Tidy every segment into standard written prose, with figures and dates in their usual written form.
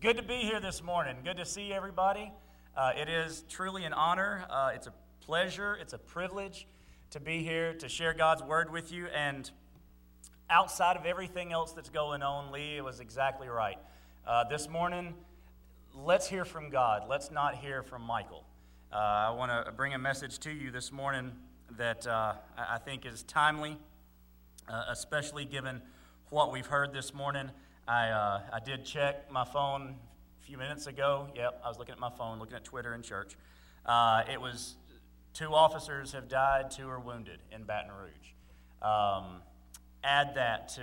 Good to be here this morning. Good to see everybody. It is truly an honor. It's a pleasure. It's a privilege to be here to share God's word with you. And outside of everything else that's going on, Lee, it was exactly right. This morning, let's hear from God. Let's not hear from Michael. I want to bring a message to you this morning that I think is timely, especially given what we've heard this morning. I did check my phone a few minutes ago. Yep, I was looking at my phone, looking at Twitter in church. It was 2 officers have died, 2 are wounded in Baton Rouge. Add that to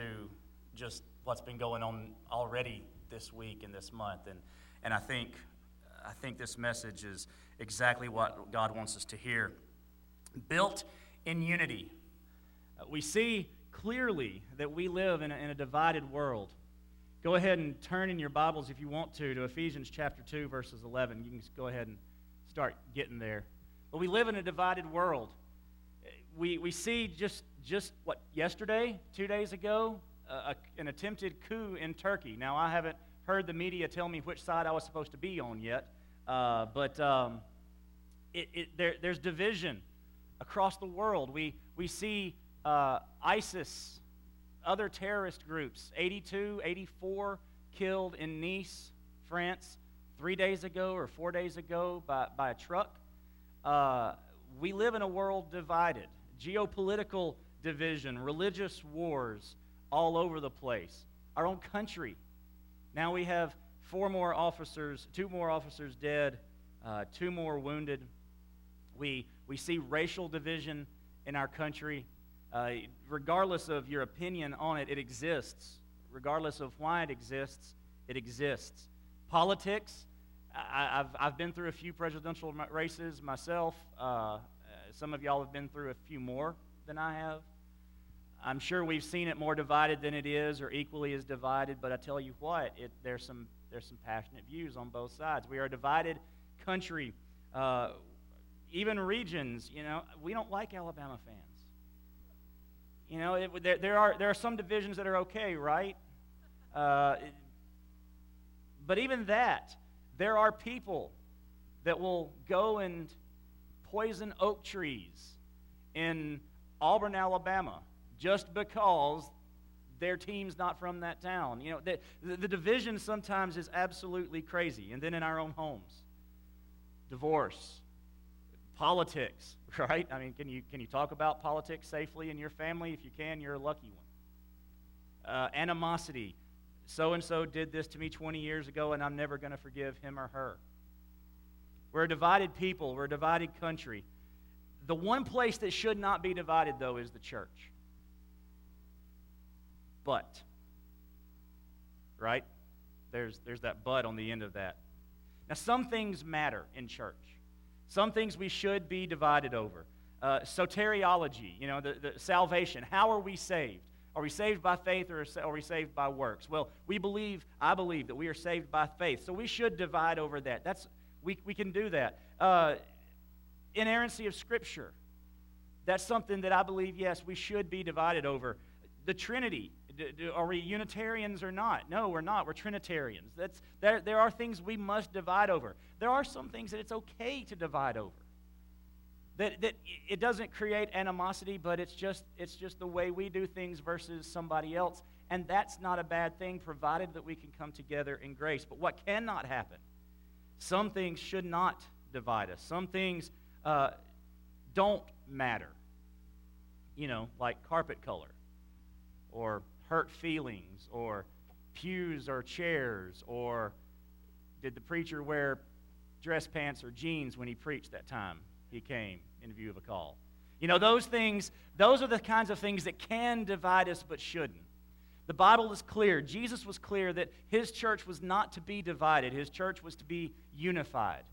just what's been going on already this week and this month, and I think this message is exactly what God wants us to hear. Built in unity. We see clearly that we live in a divided world. Go ahead and turn in your Bibles, if you want to Ephesians chapter 2, verses 11. You can just go ahead and start getting there. But we live in a divided world. We see just yesterday, 2 days ago, an attempted coup in Turkey. Now, I haven't heard the media tell me which side I was supposed to be on yet, but there's division across the world. We see ISIS, other terrorist groups, 82, 84 killed in Nice, France, 3 days ago or 4 days ago by a truck. We live in a world divided. Geopolitical division, religious wars all over the place. Our own country. Now we have 2 more officers dead, 2 more wounded. We see racial division in our country. Regardless of your opinion on it, it exists. Regardless of why it exists, it exists. Politics, I've been through a few presidential races myself. Some of y'all have been through a few more than I have. I'm sure we've seen it more divided than it is, or equally as divided, but I tell you what, there's some passionate views on both sides. We are a divided country. Even regions, we don't like Alabama fans. There are some divisions that are okay, right? But even that, there are people that will go and poison oak trees in Auburn, Alabama, just because their team's not from that town. The division sometimes is absolutely crazy. And then in our own homes, divorce. Politics, right? I mean, can you talk about politics safely in your family? If you can, you're a lucky one. Animosity. So-and-so did this to me 20 years ago, and I'm never going to forgive him or her. We're a divided people. We're a divided country. The one place that should not be divided, though, is the church. But, right? There's that but on the end of that. Now, some things matter in church. Some things we should be divided over. Soteriology, the salvation. How are we saved? Are we saved by faith, or are we saved by works? Well, I believe that we are saved by faith. So we should divide over that. We can do that. Inerrancy of Scripture. That's something that I believe, yes, we should be divided over. The Trinity. Are we Unitarians or not? No, we're not. We're Trinitarians. There are things we must divide over. There are some things that it's okay to divide over. That it doesn't create animosity, but it's just the way we do things versus somebody else. And that's not a bad thing, provided that we can come together in grace. But what cannot happen? Some things should not divide us. Some things don't matter. Like carpet color or hurt feelings, or pews or chairs, or did the preacher wear dress pants or jeans when he preached that time he came in view of a call? Those things, those are the kinds of things that can divide us but shouldn't. The Bible is clear. Jesus was clear that his church was not to be divided. His church was to be unified.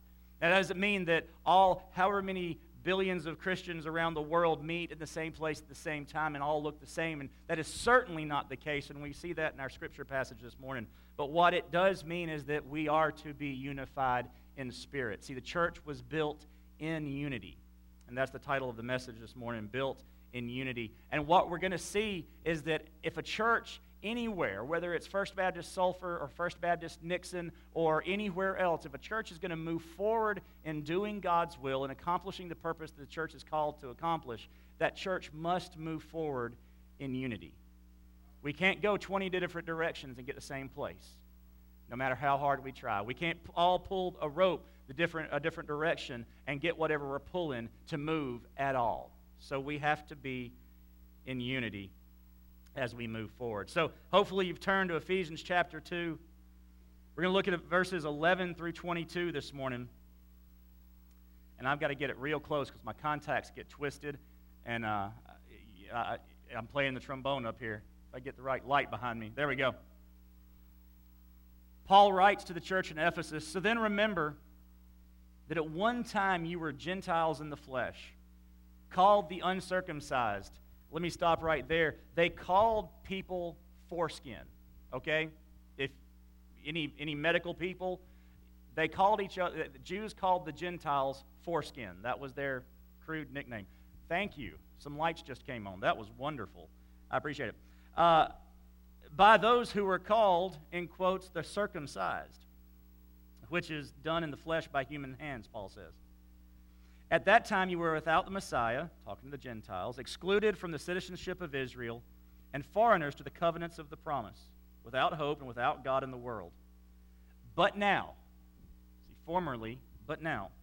Now, that doesn't mean that all however many billions of Christians around the world meet in the same place at the same time and all look the same, and that is certainly not the case, and we see that in our scripture passage this morning. But what it does mean is that we are to be unified in spirit. See, the church was built in unity, and that's the title of the message this morning, Built in Unity. And what we're going to see is that if a church anywhere, whether it's First Baptist Sulphur or First Baptist Nixon or anywhere else, if a church is going to move forward in doing God's will and accomplishing the purpose that the church is called to accomplish, that church must move forward in unity. We can't go 20 different directions and get the same place, no matter how hard we try. We can't all pull a rope a different direction and get whatever we're pulling to move at all. So we have to be in unity as we move forward. So hopefully you've turned to Ephesians chapter 2. We're going to look at verses 11 through 22 this morning. And I've got to get it real close because my contacts get twisted. And I'm playing the trombone up here. If I get the right light behind me. There we go. Paul writes to the church in Ephesus, "So then remember that at one time you were Gentiles in the flesh, called the uncircumcised." Let me stop right there. They called people foreskin, okay? If any medical people, they called each other, the Jews called the Gentiles foreskin. That was their crude nickname. Thank you. Some lights just came on. That was wonderful. I appreciate it. By those who were called, in quotes, the circumcised, which is done in the flesh by human hands, Paul says. "At that time you were without the Messiah," talking to the Gentiles, "excluded from the citizenship of Israel and foreigners to the covenants of the promise, without hope and without God in the world. But now," see, formerly, "but now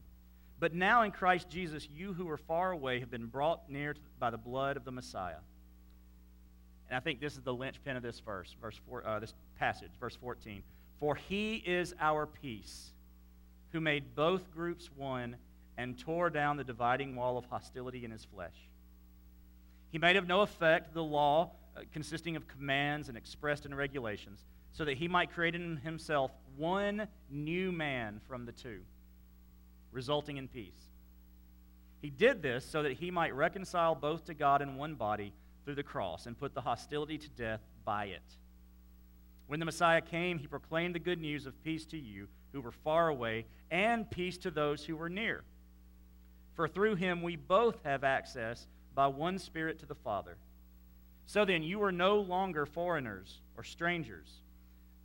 in Christ Jesus you who were far away have been brought near by the blood of the Messiah." And I think this is the linchpin of this verse, this passage, verse 14. "For he is our peace, who made both groups one and tore down the dividing wall of hostility in his flesh. He made of no effect the law consisting of commands and expressed in regulations, so that he might create in himself one new man from the two, resulting in peace. He did this so that he might reconcile both to God in one body through the cross and put the hostility to death by it. When the Messiah came, he proclaimed the good news of peace to you who were far away and peace to those who were near. For through him we both have access by one Spirit to the Father. So then you are no longer foreigners or strangers,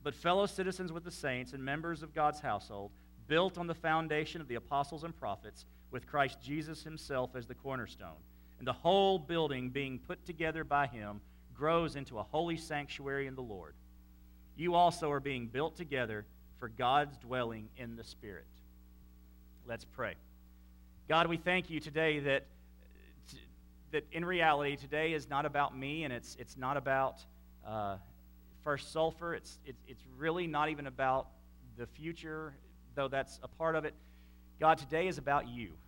but fellow citizens with the saints and members of God's household, built on the foundation of the apostles and prophets, with Christ Jesus himself as the cornerstone, and the whole building being put together by him grows into a holy sanctuary in the Lord. You also are being built together for God's dwelling in the Spirit." Let's pray. God, we thank you today that in reality today is not about me, and it's not about First Sulphur. It's really not even about the future, though that's a part of it. God, today is about you,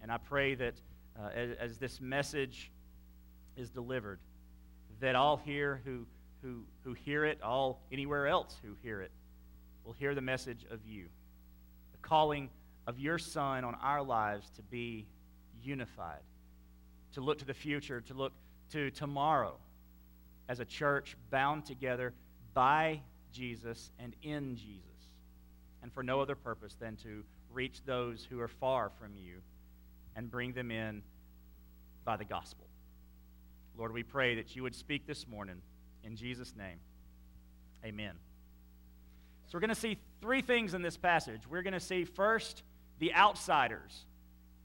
and I pray that as this message is delivered, that all here who hear it, all anywhere else who hear it, will hear the message of you, the calling of your Son on our lives to be unified, to look to the future, to look to tomorrow as a church bound together by Jesus and in Jesus, and for no other purpose than to reach those who are far from you and bring them in by the gospel. Lord, we pray that you would speak this morning. In Jesus' name, amen. So we're going to see three things in this passage. We're going to see first, the outsiders.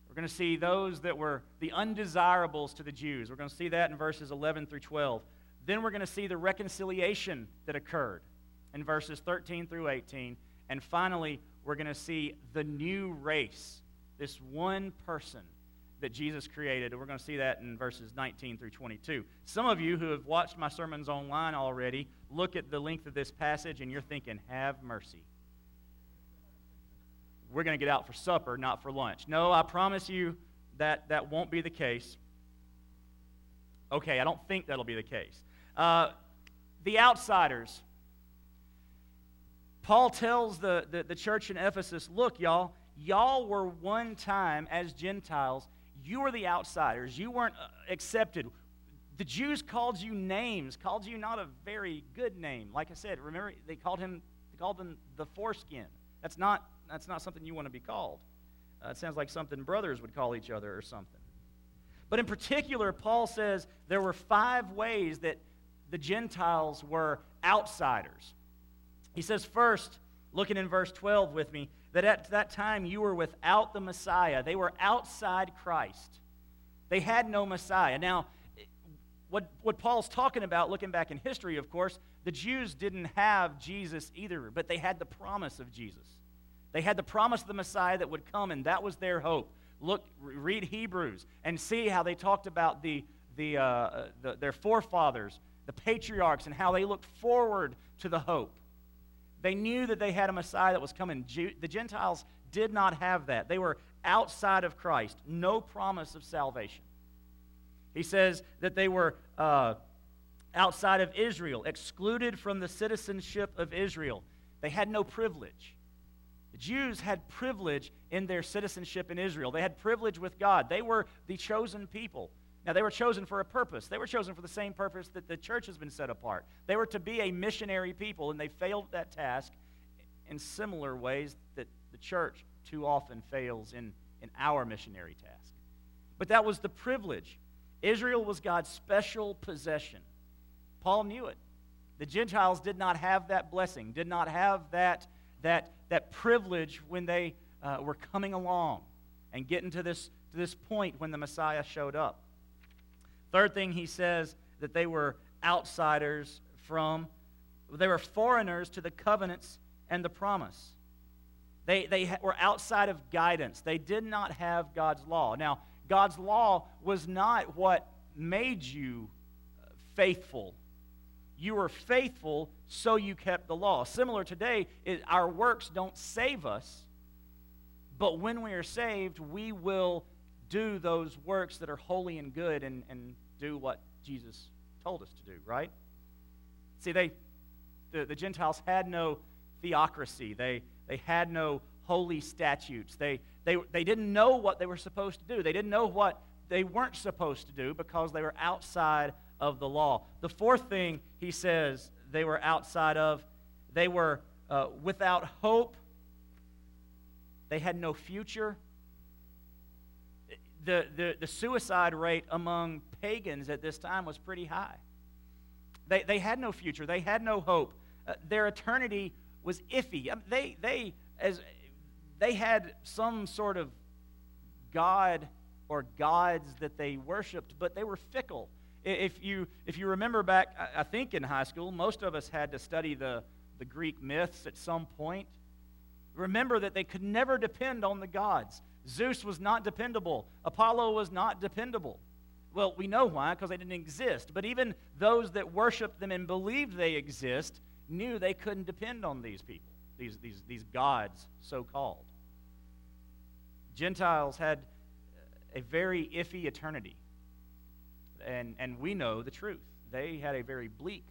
We're going to see those that were the undesirables to the Jews. We're going to see that in verses 11 through 12. Then we're going to see the reconciliation that occurred in verses 13 through 18. And finally, we're going to see the new race, this one person that Jesus created. And we're going to see that in verses 19 through 22. Some of you who have watched my sermons online already look at the length of this passage and you're thinking, have mercy. We're going to get out for supper, not for lunch. No, I promise you that won't be the case. Okay, I don't think that'll be the case. The outsiders. Paul tells the church in Ephesus, look, y'all were one time as Gentiles. You were the outsiders. You weren't accepted. The Jews called you names, called you not a very good name. Like I said, remember, they called them the foreskin. That's not something you want to be called. It sounds like something brothers would call each other or something. But in particular, Paul says there were five ways that the Gentiles were outsiders. He says first, looking in verse 12 with me, that at that time you were without the Messiah. They were outside Christ. They had no Messiah. Now, what Paul's talking about, looking back in history, of course, the Jews didn't have Jesus either, but they had the promise of Jesus. They had the promise of the Messiah that would come, and that was their hope. Look, read Hebrews and see how they talked about their forefathers, the patriarchs, and how they looked forward to the hope. They knew that they had a Messiah that was coming. The Gentiles did not have that. They were outside of Christ, no promise of salvation. He says that they were outside of Israel, excluded from the citizenship of Israel. They had no privilege. The Jews had privilege in their citizenship in Israel. They had privilege with God. They were the chosen people. Now, they were chosen for a purpose. They were chosen for the same purpose that the church has been set apart. They were to be a missionary people, and they failed that task in similar ways that the church too often fails in our missionary task. But that was the privilege. Israel was God's special possession. Paul knew it. The Gentiles did not have that blessing, did not have that privilege when they were coming along and getting to this point when the Messiah showed up. Third thing he says, that they were outsiders from, they were foreigners to the covenants and the promise. They were outside of guidance. They did not have God's law. Now, God's law was not what made you faithful. You were faithful, so you kept the law. Similar today, our works don't save us, but when we are saved, we will do those works that are holy and good and do what Jesus told us to do, right? See, the Gentiles had no theocracy. They had no holy statutes. They didn't know what they were supposed to do. They didn't know what they weren't supposed to do because they were outside of the law. The fourth thing he says they were outside of, they were without hope. They had no future. The suicide rate among pagans at this time was pretty high. They had no future. They had no hope. Their eternity was iffy. I mean, they had some sort of god or gods that they worshipped, but they were fickle. If you remember back, I think in high school, most of us had to study the Greek myths at some point. Remember that they could never depend on the gods. Zeus was not dependable. Apollo was not dependable. Well, we know why, because they didn't exist. But even those that worshiped them and believed they exist knew they couldn't depend on these people, these gods, so-called. Gentiles had a very iffy eternity. And we know the truth. They had a very bleak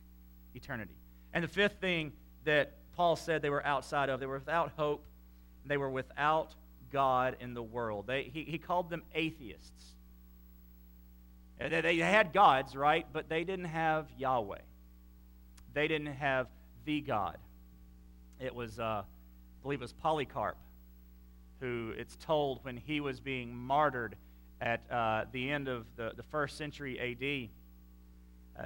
eternity. And the fifth thing that Paul said they were outside of, they were without hope, they were without God in the world. He called them atheists. They had gods, right? But they didn't have Yahweh. They didn't have the God. It was, I believe it was Polycarp, who it's told when he was being martyred at the end of the 1st century A.D.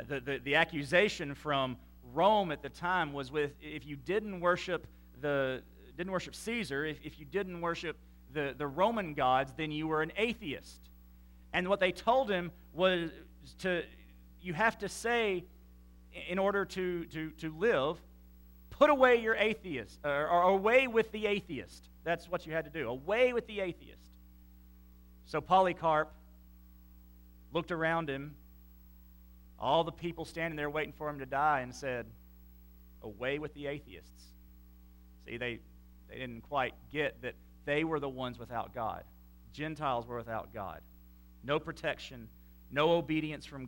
The accusation from Rome at the time was if you didn't worship Caesar, if you didn't worship the Roman gods, then you were an atheist. And what they told him was you have to say, in order to live, put away your atheist, or away with the atheist. That's what you had to do, away with the atheist. So Polycarp looked around him, all the people standing there waiting for him to die, and said, away with the atheists. See, they didn't quite get that they were the ones without God. Gentiles were without God. No protection, no obedience to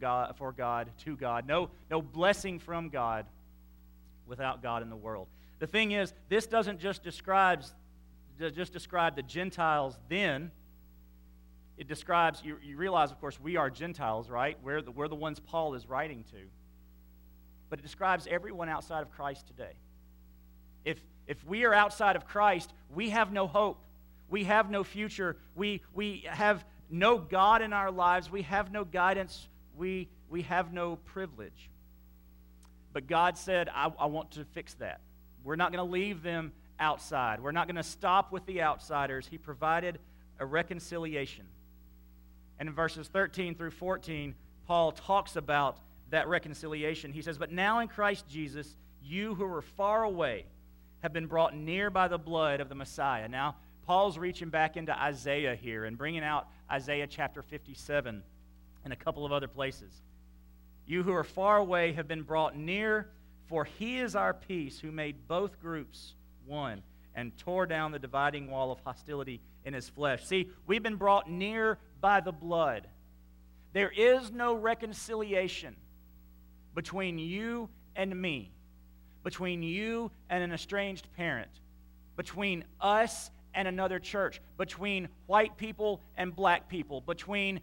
God, no blessing from God, without God in the world. The thing is, this doesn't just describe the Gentiles then. It describes, you realize, of course, we are Gentiles, right? We're the ones Paul is writing to. But it describes everyone outside of Christ today. If we are outside of Christ, we have no hope. We have no future. We have no God in our lives. We have no guidance. We have no privilege. But God said, I want to fix that. We're not going to leave them outside. We're not going to stop with the outsiders. He provided a reconciliation. And in verses 13 through 14, Paul talks about that reconciliation. He says, "But now in Christ Jesus, you who were far away have been brought near by the blood of the Messiah." Now, Paul's reaching back into Isaiah here and bringing out Isaiah chapter 57 and a couple of other places. "You who are far away have been brought near, for he is our peace, who made both groups one and tore down the dividing wall of hostility in his flesh." See, we've been brought near by the blood. There is no reconciliation between you and me, between you and an estranged parent, between us and another church, between white people and black people, between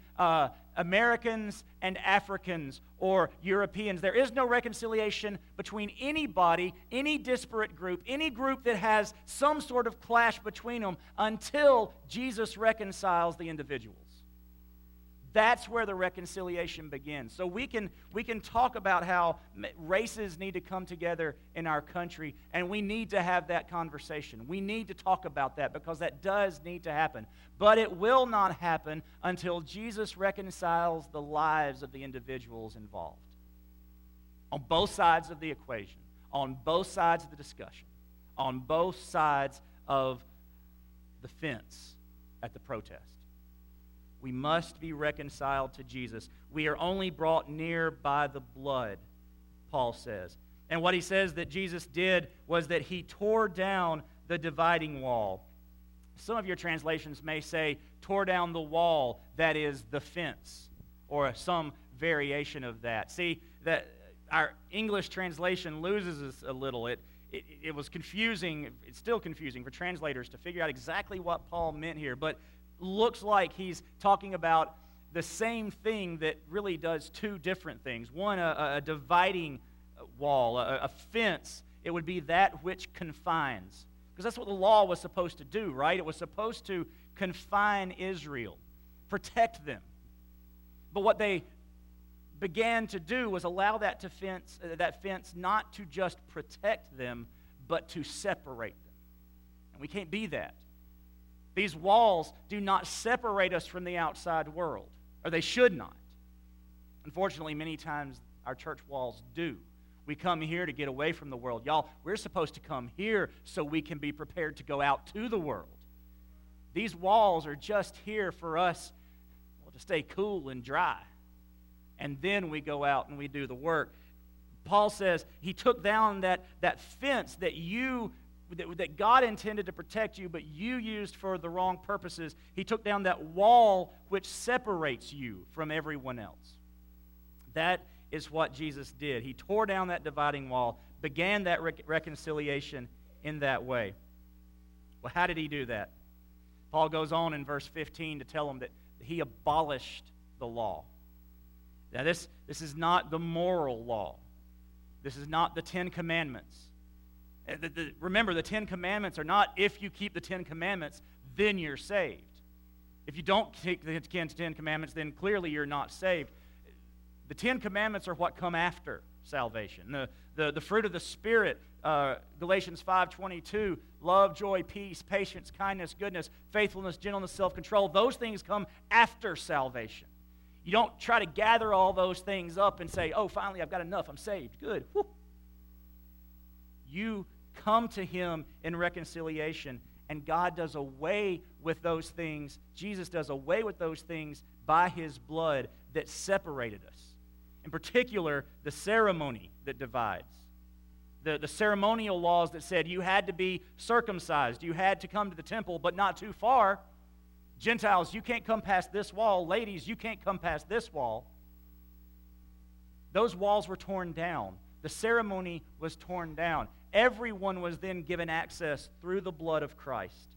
Americans and Africans or Europeans. There is no reconciliation between anybody, any disparate group, any group that has some sort of clash between them until Jesus reconciles the individuals. That's where the reconciliation begins. So we can talk about how races need to come together in our country, and we need to have that conversation. We need to talk about that because that does need to happen. But it will not happen until Jesus reconciles the lives of the individuals involved on both sides of the equation, on both sides of the discussion, on both sides of the fence at the protest. We must be reconciled to Jesus. We are only brought near by the blood, Paul says. And what he says that Jesus did was that he tore down the dividing wall. Some of your translations may say, tore down the wall, that is the fence, or some variation of that. See, that our English translation loses us a little. It was confusing. It's still confusing for translators to figure out exactly what Paul meant here, but looks like he's talking about the same thing that really does two different things. One, a dividing wall, a fence. It would be that which confines. Because that's what the law was supposed to do, right? It was supposed to confine Israel, protect them. But what they began to do was allow that fence not to just protect them, but to separate them. And we can't be that. These walls do not separate us from the outside world, or they should not. Unfortunately, many times our church walls do. We come here to get away from the world. Y'all, we're supposed to come here so we can be prepared to go out to the world. These walls are just here for us, well, to stay cool and dry. And then we go out and we do the work. Paul says he took down that fence that you that God intended to protect you, but you used for the wrong purposes. He took down that wall which separates you from everyone else. That is what Jesus did. He tore down that dividing wall, began that reconciliation in that way. Well, how did he do that? Paul goes on in verse 15 to tell him that he abolished the law. Now, this is not the moral law. This is not the Ten Commandments. Remember, the Ten Commandments are not, if you keep the Ten Commandments, then you're saved. If you don't keep the Ten Commandments, then clearly you're not saved. The Ten Commandments are what come after salvation. The fruit of the Spirit, Galatians 5:22, love, joy, peace, patience, kindness, goodness, faithfulness, gentleness, self-control, those things come after salvation. You don't try to gather all those things up and say, oh, finally I've got enough, I'm saved, good. Woo. You come to him in reconciliation, and God does away with those things. Jesus does away with those things by his blood that separated us. In particular, the ceremony that divides. The ceremonial laws that said you had to be circumcised, you had to come to the temple, but not too far. Gentiles, you can't come past this wall. Ladies, you can't come past this wall. Those walls were torn down. The ceremony was torn down. Everyone was then given access through the blood of Christ.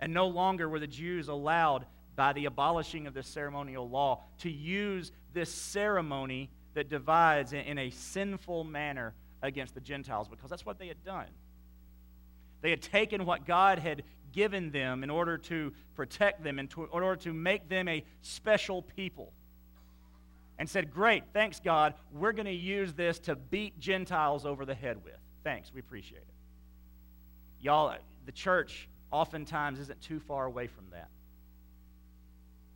And no longer were the Jews allowed, by the abolishing of this ceremonial law, to use this ceremony that divides in a sinful manner against the Gentiles, because that's what they had done. They had taken what God had given them in order to protect them and in order to make them a special people. and said, great, thanks God, we're going to use this to beat Gentiles over the head with. Thanks, we appreciate it. Y'all, the church oftentimes isn't too far away from that.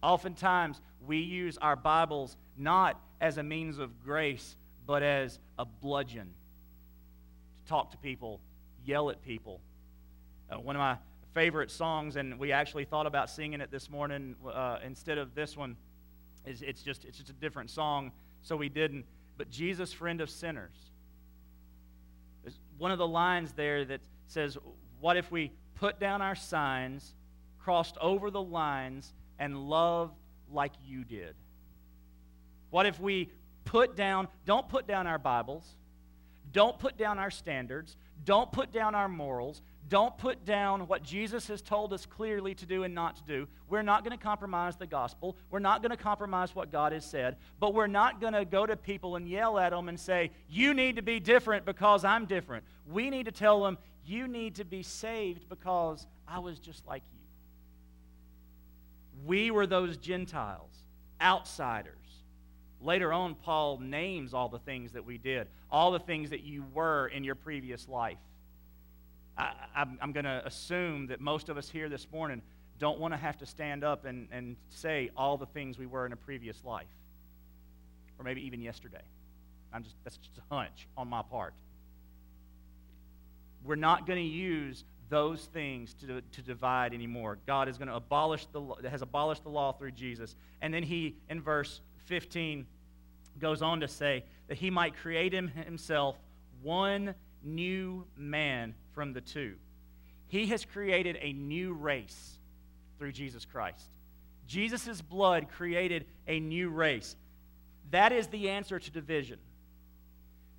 Oftentimes, we use our Bibles not as a means of grace, but as a bludgeon to talk to people, yell at people. One of my favorite songs, and we actually thought about singing it this morning instead of this one, is it's just a different song, so we didn't. But Jesus, Friend of Sinners. There's one of the lines there that says, what if we put down our signs, crossed over the lines, and loved like you did? What if we don't put down our Bibles, don't put down our standards, don't put down our morals, don't put down what Jesus has told us clearly to do and not to do. We're not going to compromise the gospel. We're not going to compromise what God has said. But we're not going to go to people and yell at them and say, you need to be different because I'm different. We need to tell them, you need to be saved because I was just like you. We were those Gentiles, outsiders. Later on, Paul names all the things that we did, all the things that you were in your previous life. I'm going to assume that most of us here this morning don't want to have to stand up and say all the things we were in a previous life, or maybe even yesterday. That's just a hunch on my part. We're not going to use those things to divide anymore. God is going to has abolished the law through Jesus. And then he, in verse 15, goes on to say that he might create in himself one new man from the two. He has created a new race through Jesus Christ. Jesus' blood created a new race. That is the answer to division.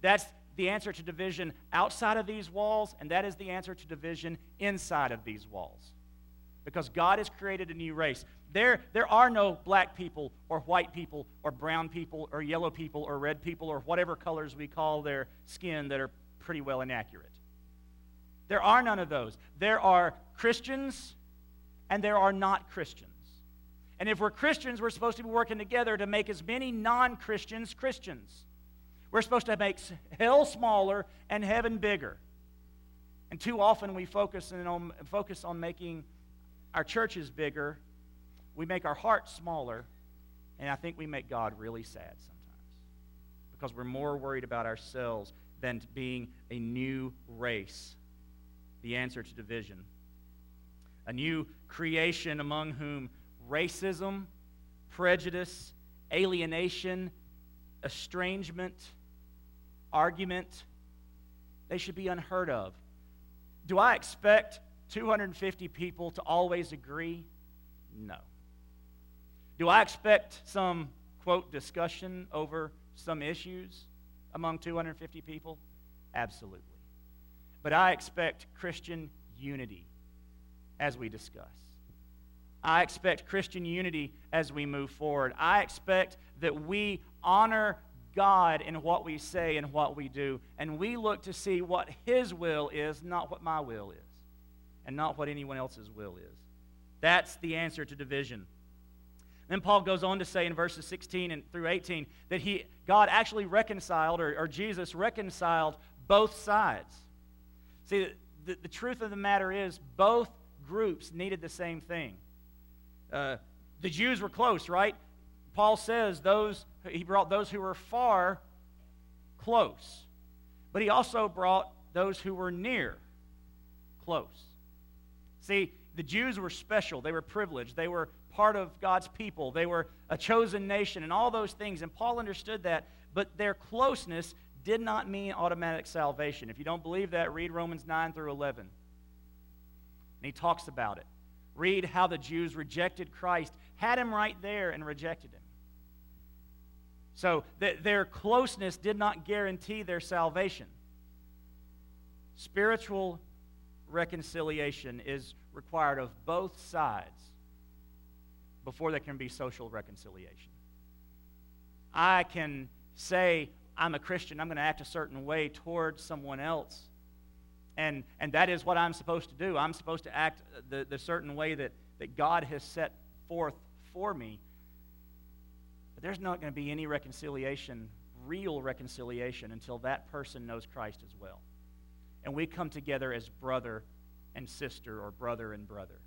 That's the answer to division outside of these walls, and that is the answer to division inside of these walls. Because God has created a new race. There are no black people or white people or brown people or yellow people or red people or whatever colors we call their skin that are pretty well inaccurate. There are none of those. There are Christians and there are not Christians. And if we're Christians, we're supposed to be working together to make as many non-Christians Christians. We're supposed to make hell smaller and heaven bigger. And too often we focus on making our churches bigger. We make our hearts smaller, and I think we make God really sad sometimes because we're more worried about ourselves than being a new race, the answer to division. A new creation among whom racism, prejudice, alienation, estrangement, argument, they should be unheard of. Do I expect 250 people to always agree? No. Do I expect some, quote, discussion over some issues among 250 people? Absolutely. But I expect Christian unity as we discuss. I expect Christian unity as we move forward. I expect that we honor God in what we say and what we do, and we look to see what His will is, not what my will is, and not what anyone else's will is. That's the answer to division. Then Paul goes on to say in verses 16 and through 18 that God actually reconciled, or Jesus reconciled both sides. See, the truth of the matter is both groups needed the same thing. The Jews were close, right? Paul says he brought those who were far close, but he also brought those who were near close. See, the Jews were special. They were privileged. They were part of God's people. They were a chosen nation and all those things, and Paul understood that, but their closeness did not mean automatic salvation. If you don't believe that, read Romans 9 through 11, and he talks about it. Read how the Jews rejected Christ, had him right there and rejected him. So their closeness did not guarantee their salvation. Spiritual reconciliation is required of both sides before there can be social reconciliation. I can say, I'm a Christian, I'm going to act a certain way towards someone else. And that is what I'm supposed to do. I'm supposed to act the certain way that God has set forth for me. But But there's not going to be any reconciliation, real reconciliation, until that person knows Christ as well. And we come together as brother and sister, or brother and brother.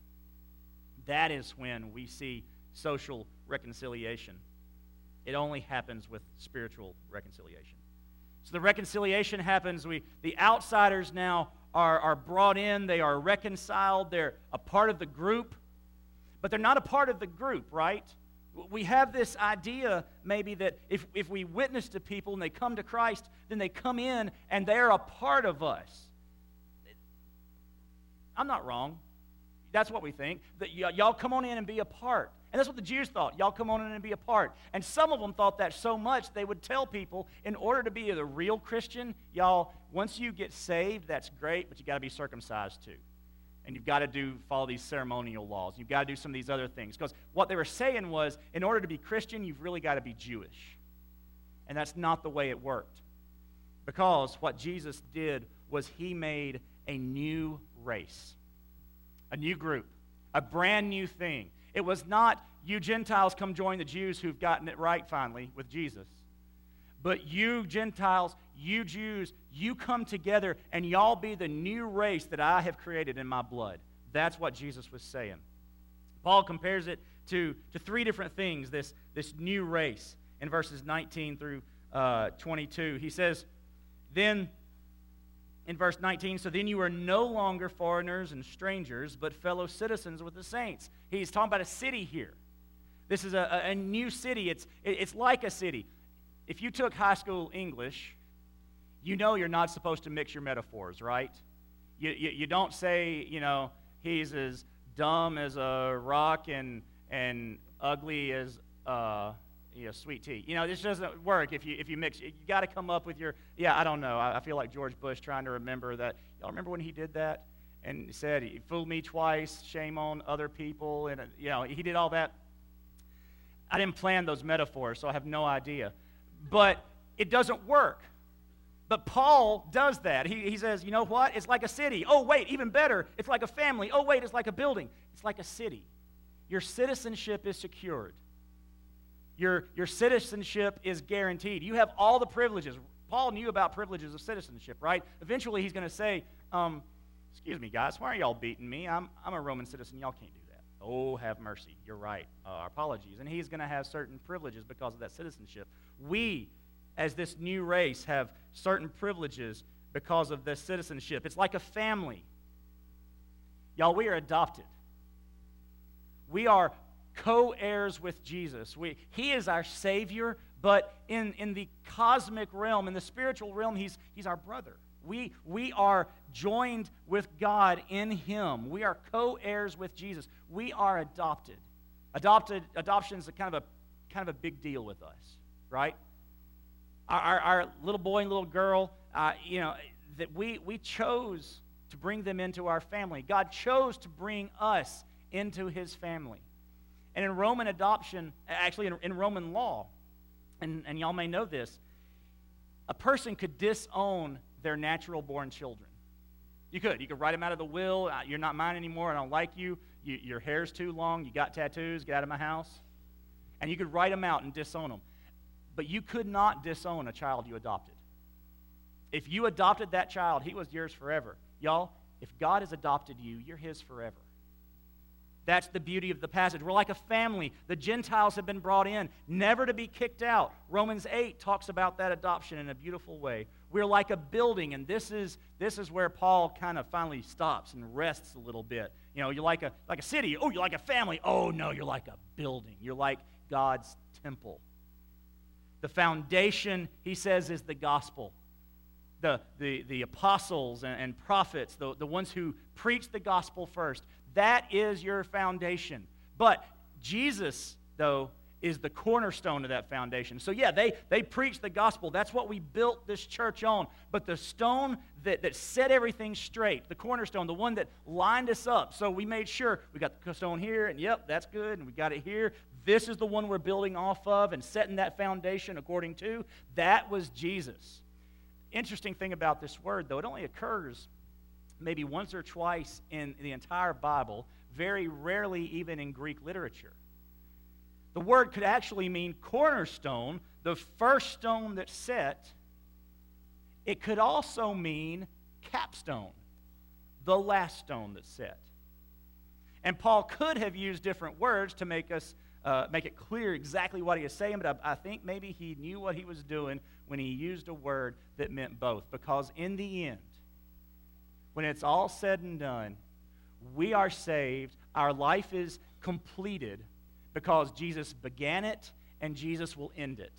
That is when we see social reconciliation. It only happens with spiritual reconciliation. So the reconciliation happens. The outsiders now are brought in. They are reconciled. They're a part of the group. But they're not a part of the group, right? We have this idea maybe that if we witness to people and they come to Christ, then they come in and they're a part of us. I'm not wrong. That's what we think. That y'all come on in and be a part. And that's what the Jews thought. Y'all come on in and be a part. And some of them thought that so much they would tell people, in order to be a real Christian, y'all, once you get saved, that's great, but you got to be circumcised too. And you've got to follow these ceremonial laws. You've got to do some of these other things. Because what they were saying was, in order to be Christian, you've really got to be Jewish. And that's not the way it worked. Because what Jesus did was he made a new race, a new group, a brand new thing. It was not, you Gentiles come join the Jews who've gotten it right finally with Jesus. But you Gentiles, you Jews, you come together and y'all be the new race that I have created in my blood. That's what Jesus was saying. Paul compares it to three different things, this new race, in verses 19 through 22. He says, then, in verse 19, so then you are no longer foreigners and strangers, but fellow citizens with the saints. He's talking about a city here. This is a new city. It's like a city. If you took high school English, you know you're not supposed to mix your metaphors, right? You don't say, you know, he's as dumb as a rock and ugly as sweet tea. You know, this doesn't work if you mix. You got to come up with your, I don't know. I feel like George Bush trying to remember that. Y'all remember when he did that and said, he fooled me twice, shame on other people, and, he did all that. I didn't plan those metaphors, so I have no idea. But it doesn't work. But Paul does that. He says, you know what? It's like a city. Oh, wait, even better. It's like a family. Oh, wait, it's like a building. It's like a city. Your citizenship is secured. Your citizenship is guaranteed. You have all the privileges. Paul knew about privileges of citizenship, right? Eventually he's going to say, excuse me, guys, why are y'all beating me? I'm a Roman citizen. Y'all can't do that. Oh, have mercy. You're right. Our apologies. And he's going to have certain privileges because of that citizenship. We, as this new race, have certain privileges because of this citizenship. It's like a family. Y'all, we are adopted. We are co-heirs with Jesus. He is our Savior, but in the cosmic realm, in the spiritual realm, He's our brother. We are joined with God in Him. We are co-heirs with Jesus. We are adopted. Adoption is kind of a big deal with us, right? Our little boy and little girl, that we chose to bring them into our family. God chose to bring us into His family. And in Roman adoption, actually in Roman law, and y'all may know this, a person could disown their natural-born children. You could write them out of the will. You're not mine anymore. I don't like you. Your hair's too long. You got tattoos. Get out of my house. And you could write them out and disown them. But you could not disown a child you adopted. If you adopted that child, he was yours forever. Y'all, if God has adopted you, you're His forever. That's the beauty of the passage. We're like a family. The Gentiles have been brought in, never to be kicked out. Romans 8 talks about that adoption in a beautiful way. We're like a building, and this is where Paul kind of finally stops and rests a little bit. You know, you're like a city. Oh, you're like a family. Oh, no, you're like a building. You're like God's temple. The foundation, he says, is the gospel. The apostles and prophets, the ones who preach the gospel first, that is your foundation. But Jesus, though, is the cornerstone of that foundation. So yeah, they preach the gospel. That's what we built this church on. But the stone that set everything straight, the cornerstone, the one that lined us up, so we made sure we got the stone here, and yep, that's good, and we got it here. This is the one we're building off of and setting that foundation according to. That was Jesus. Interesting thing about this word, though, it only occurs maybe once or twice in the entire Bible, very rarely even in Greek literature. The word could actually mean cornerstone, the first stone that's set. It could also mean capstone, the last stone that's set. And Paul could have used different words to make it clear exactly what he is saying, but I think maybe he knew what he was doing when he used a word that meant both. Because in the end, when it's all said and done, we are saved, our life is completed because Jesus began it and Jesus will end it.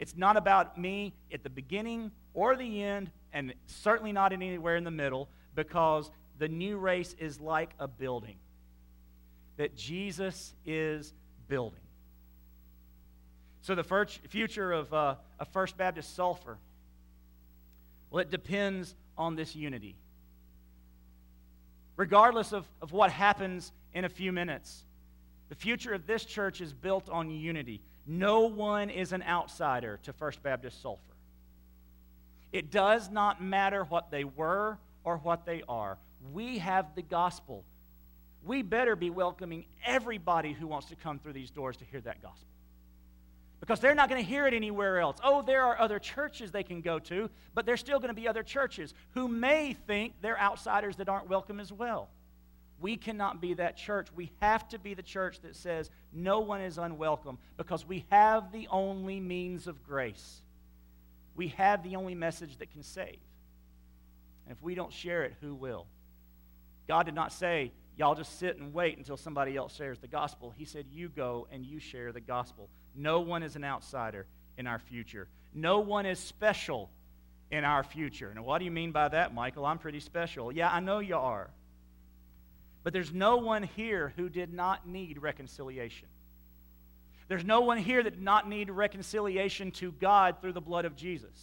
It's not about me at the beginning or the end, and certainly not anywhere in the middle, because the new race is like a building that Jesus is building. So the future of First Baptist Sulphur, well, it depends on this unity. Regardless of what happens in a few minutes, the future of this church is built on unity. No one is an outsider to First Baptist Sulphur. It does not matter what they were or what they are. We have the gospel. We better be welcoming everybody who wants to come through these doors to hear that gospel, because they're not going to hear it anywhere else. Oh, there are other churches they can go to, but there's still going to be other churches who may think they're outsiders that aren't welcome as well. We cannot be that church. We have to be the church that says no one is unwelcome, because we have the only means of grace. We have the only message that can save. And if we don't share it, who will? God did not say, y'all just sit and wait until somebody else shares the gospel. He said, you go and you share the gospel. No one is an outsider in our future. No one is special in our future. Now, what do you mean by that, Michael? I'm pretty special. Yeah, I know you are. But there's no one here who did not need reconciliation. There's no one here that did not need reconciliation to God through the blood of Jesus.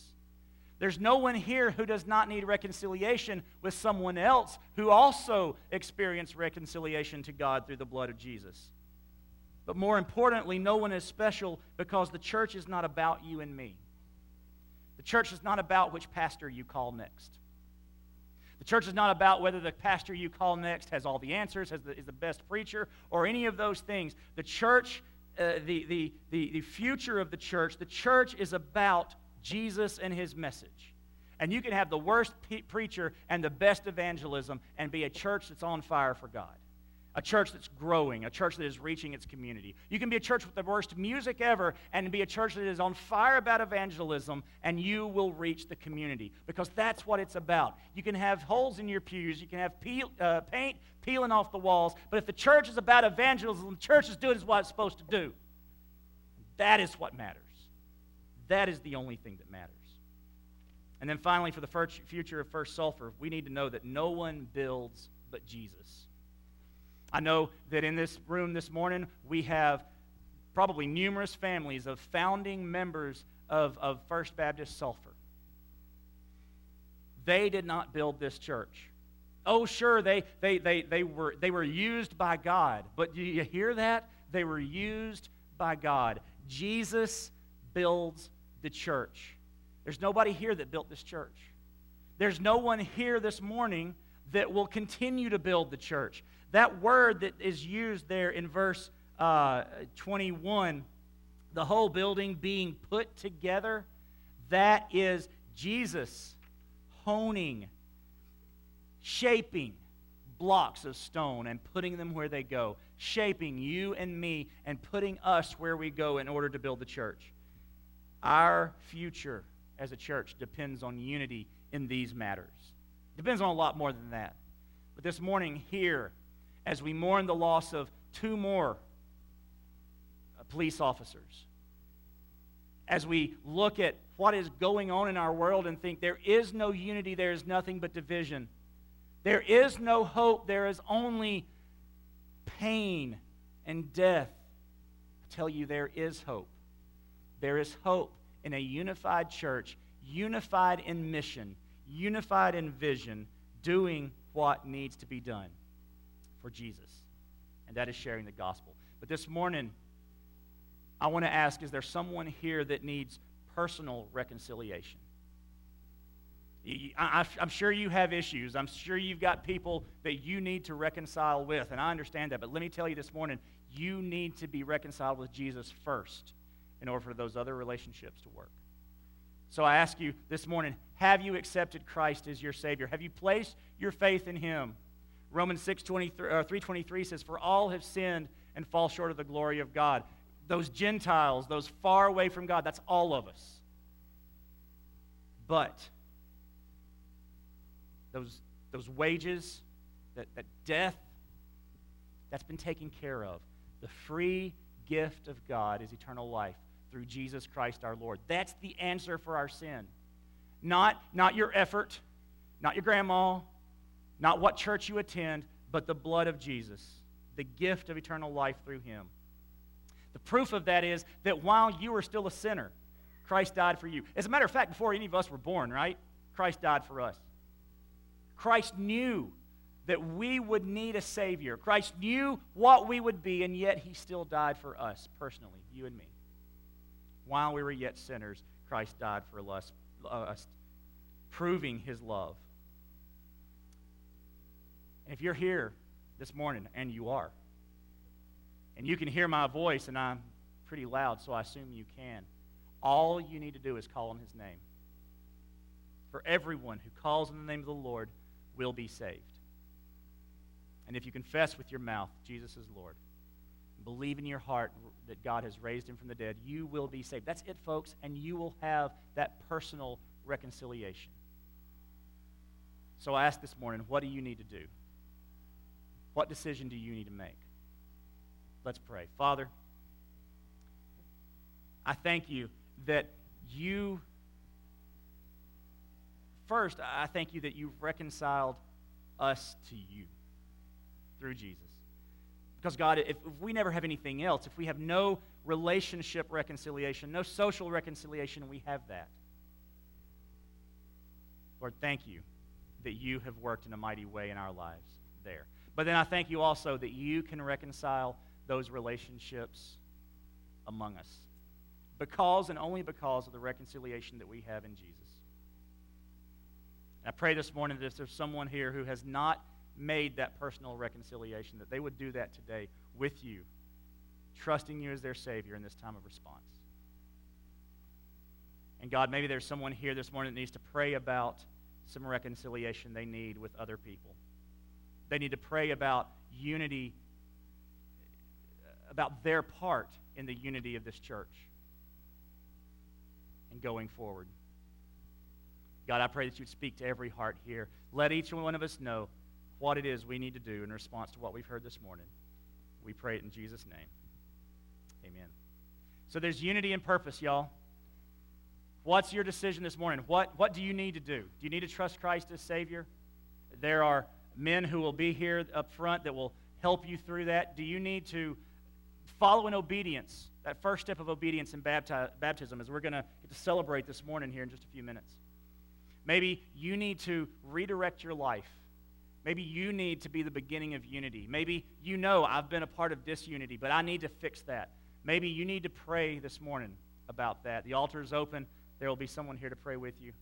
There's no one here who does not need reconciliation with someone else who also experienced reconciliation to God through the blood of Jesus. But more importantly, no one is special, because the church is not about you and me. The church is not about which pastor you call next. The church is not about whether the pastor you call next has all the answers, is the best preacher, or any of those things. The church, the future of the church is about Jesus and his message. And you can have the worst preacher and the best evangelism and be a church that's on fire for God, a church that's growing, a church that is reaching its community. You can be a church with the worst music ever and be a church that is on fire about evangelism, and you will reach the community, because that's what it's about. You can have holes in your pews, you can have paint peeling off the walls, but if the church is about evangelism, the church is doing what it's supposed to do. That is what matters. That is the only thing that matters. And then finally, for the future of First Sulphur, we need to know that no one builds but Jesus. I know that in this room this morning, we have probably numerous families of founding members of First Baptist Sulphur. They did not build this church. Oh, sure, they were used by God. But do you hear that? They were used by God. Jesus builds the church. There's nobody here that built this church. There's no one here this morning that will continue to build the church. That word that is used there in verse 21, the whole building being put together, that is Jesus honing, shaping blocks of stone and putting them where they go, shaping you and me and putting us where we go in order to build the church. Our future as a church depends on unity in these matters. Depends on a lot more than that. But this morning here, as we mourn the loss of two more police officers, as we look at what is going on in our world and think there is no unity, there is nothing but division. There is no hope, there is only pain and death. I tell you, there is hope. There is hope in a unified church, unified in mission, unified in vision, doing what needs to be done for Jesus. And that is sharing the gospel. But this morning, I want to ask, is there someone here that needs personal reconciliation? I'm sure you have issues. I'm sure you've got people that you need to reconcile with, and I understand that. But let me tell you this morning, you need to be reconciled with Jesus first in order for those other relationships to work. So I ask you this morning, have you accepted Christ as your Savior? Have you placed your faith in Him? Romans 3:23 says, "For all have sinned and fall short of the glory of God." Those Gentiles, those far away from God, that's all of us. But those wages, that death, that's been taken care of. The free gift of God is eternal life through Jesus Christ our Lord. That's the answer for our sin. Not your effort, not your grandma, not what church you attend, but the blood of Jesus, the gift of eternal life through Him. The proof of that is that while you were still a sinner, Christ died for you. As a matter of fact, before any of us were born, right? Christ died for us. Christ knew that we would need a Savior. Christ knew what we would be, and yet He still died for us personally, you and me. While we were yet sinners, Christ died for us, proving His love. And if you're here this morning, and you are, and you can hear my voice, and I'm pretty loud, so I assume you can, all you need to do is call on His name. For everyone who calls on the name of the Lord will be saved. And if you confess with your mouth, Jesus is Lord, believe in your heart that God has raised Him from the dead, you will be saved. That's it, folks, and you will have that personal reconciliation. So I ask this morning, what do you need to do? What decision do you need to make? Let's pray. Father, I thank You that You, first, I thank You that You've reconciled us to You through Jesus. Because, God, if we never have anything else, if we have no relationship reconciliation, no social reconciliation, we have that. Lord, thank You that You have worked in a mighty way in our lives there. But then I thank You also that You can reconcile those relationships among us because and only because of the reconciliation that we have in Jesus. And I pray this morning that if there's someone here who has not made that personal reconciliation, that they would do that today with You, trusting You as their Savior in this time of response. And God, maybe there's someone here this morning that needs to pray about some reconciliation they need with other people. They need to pray about unity, about their part in the unity of this church and going forward. God, I pray that You would speak to every heart here. Let each one of us know what it is we need to do in response to what we've heard this morning. We pray it in Jesus' name. Amen. So there's unity and purpose, y'all. What's your decision this morning? What do you need to do? Do you need to trust Christ as Savior? There are men who will be here up front that will help you through that. Do you need to follow in obedience? That first step of obedience in baptism is we're going to get to celebrate this morning here in just a few minutes. Maybe you need to redirect your life. Maybe you need to be the beginning of unity. Maybe you know I've been a part of disunity, but I need to fix that. Maybe you need to pray this morning about that. The altar is open. There will be someone here to pray with you.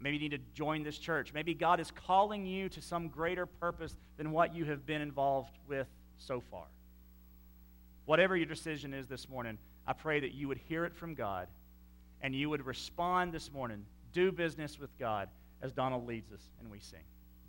Maybe you need to join this church. Maybe God is calling you to some greater purpose than what you have been involved with so far. Whatever your decision is this morning, I pray that you would hear it from God and you would respond this morning. Do business with God as Donald leads us and we sing.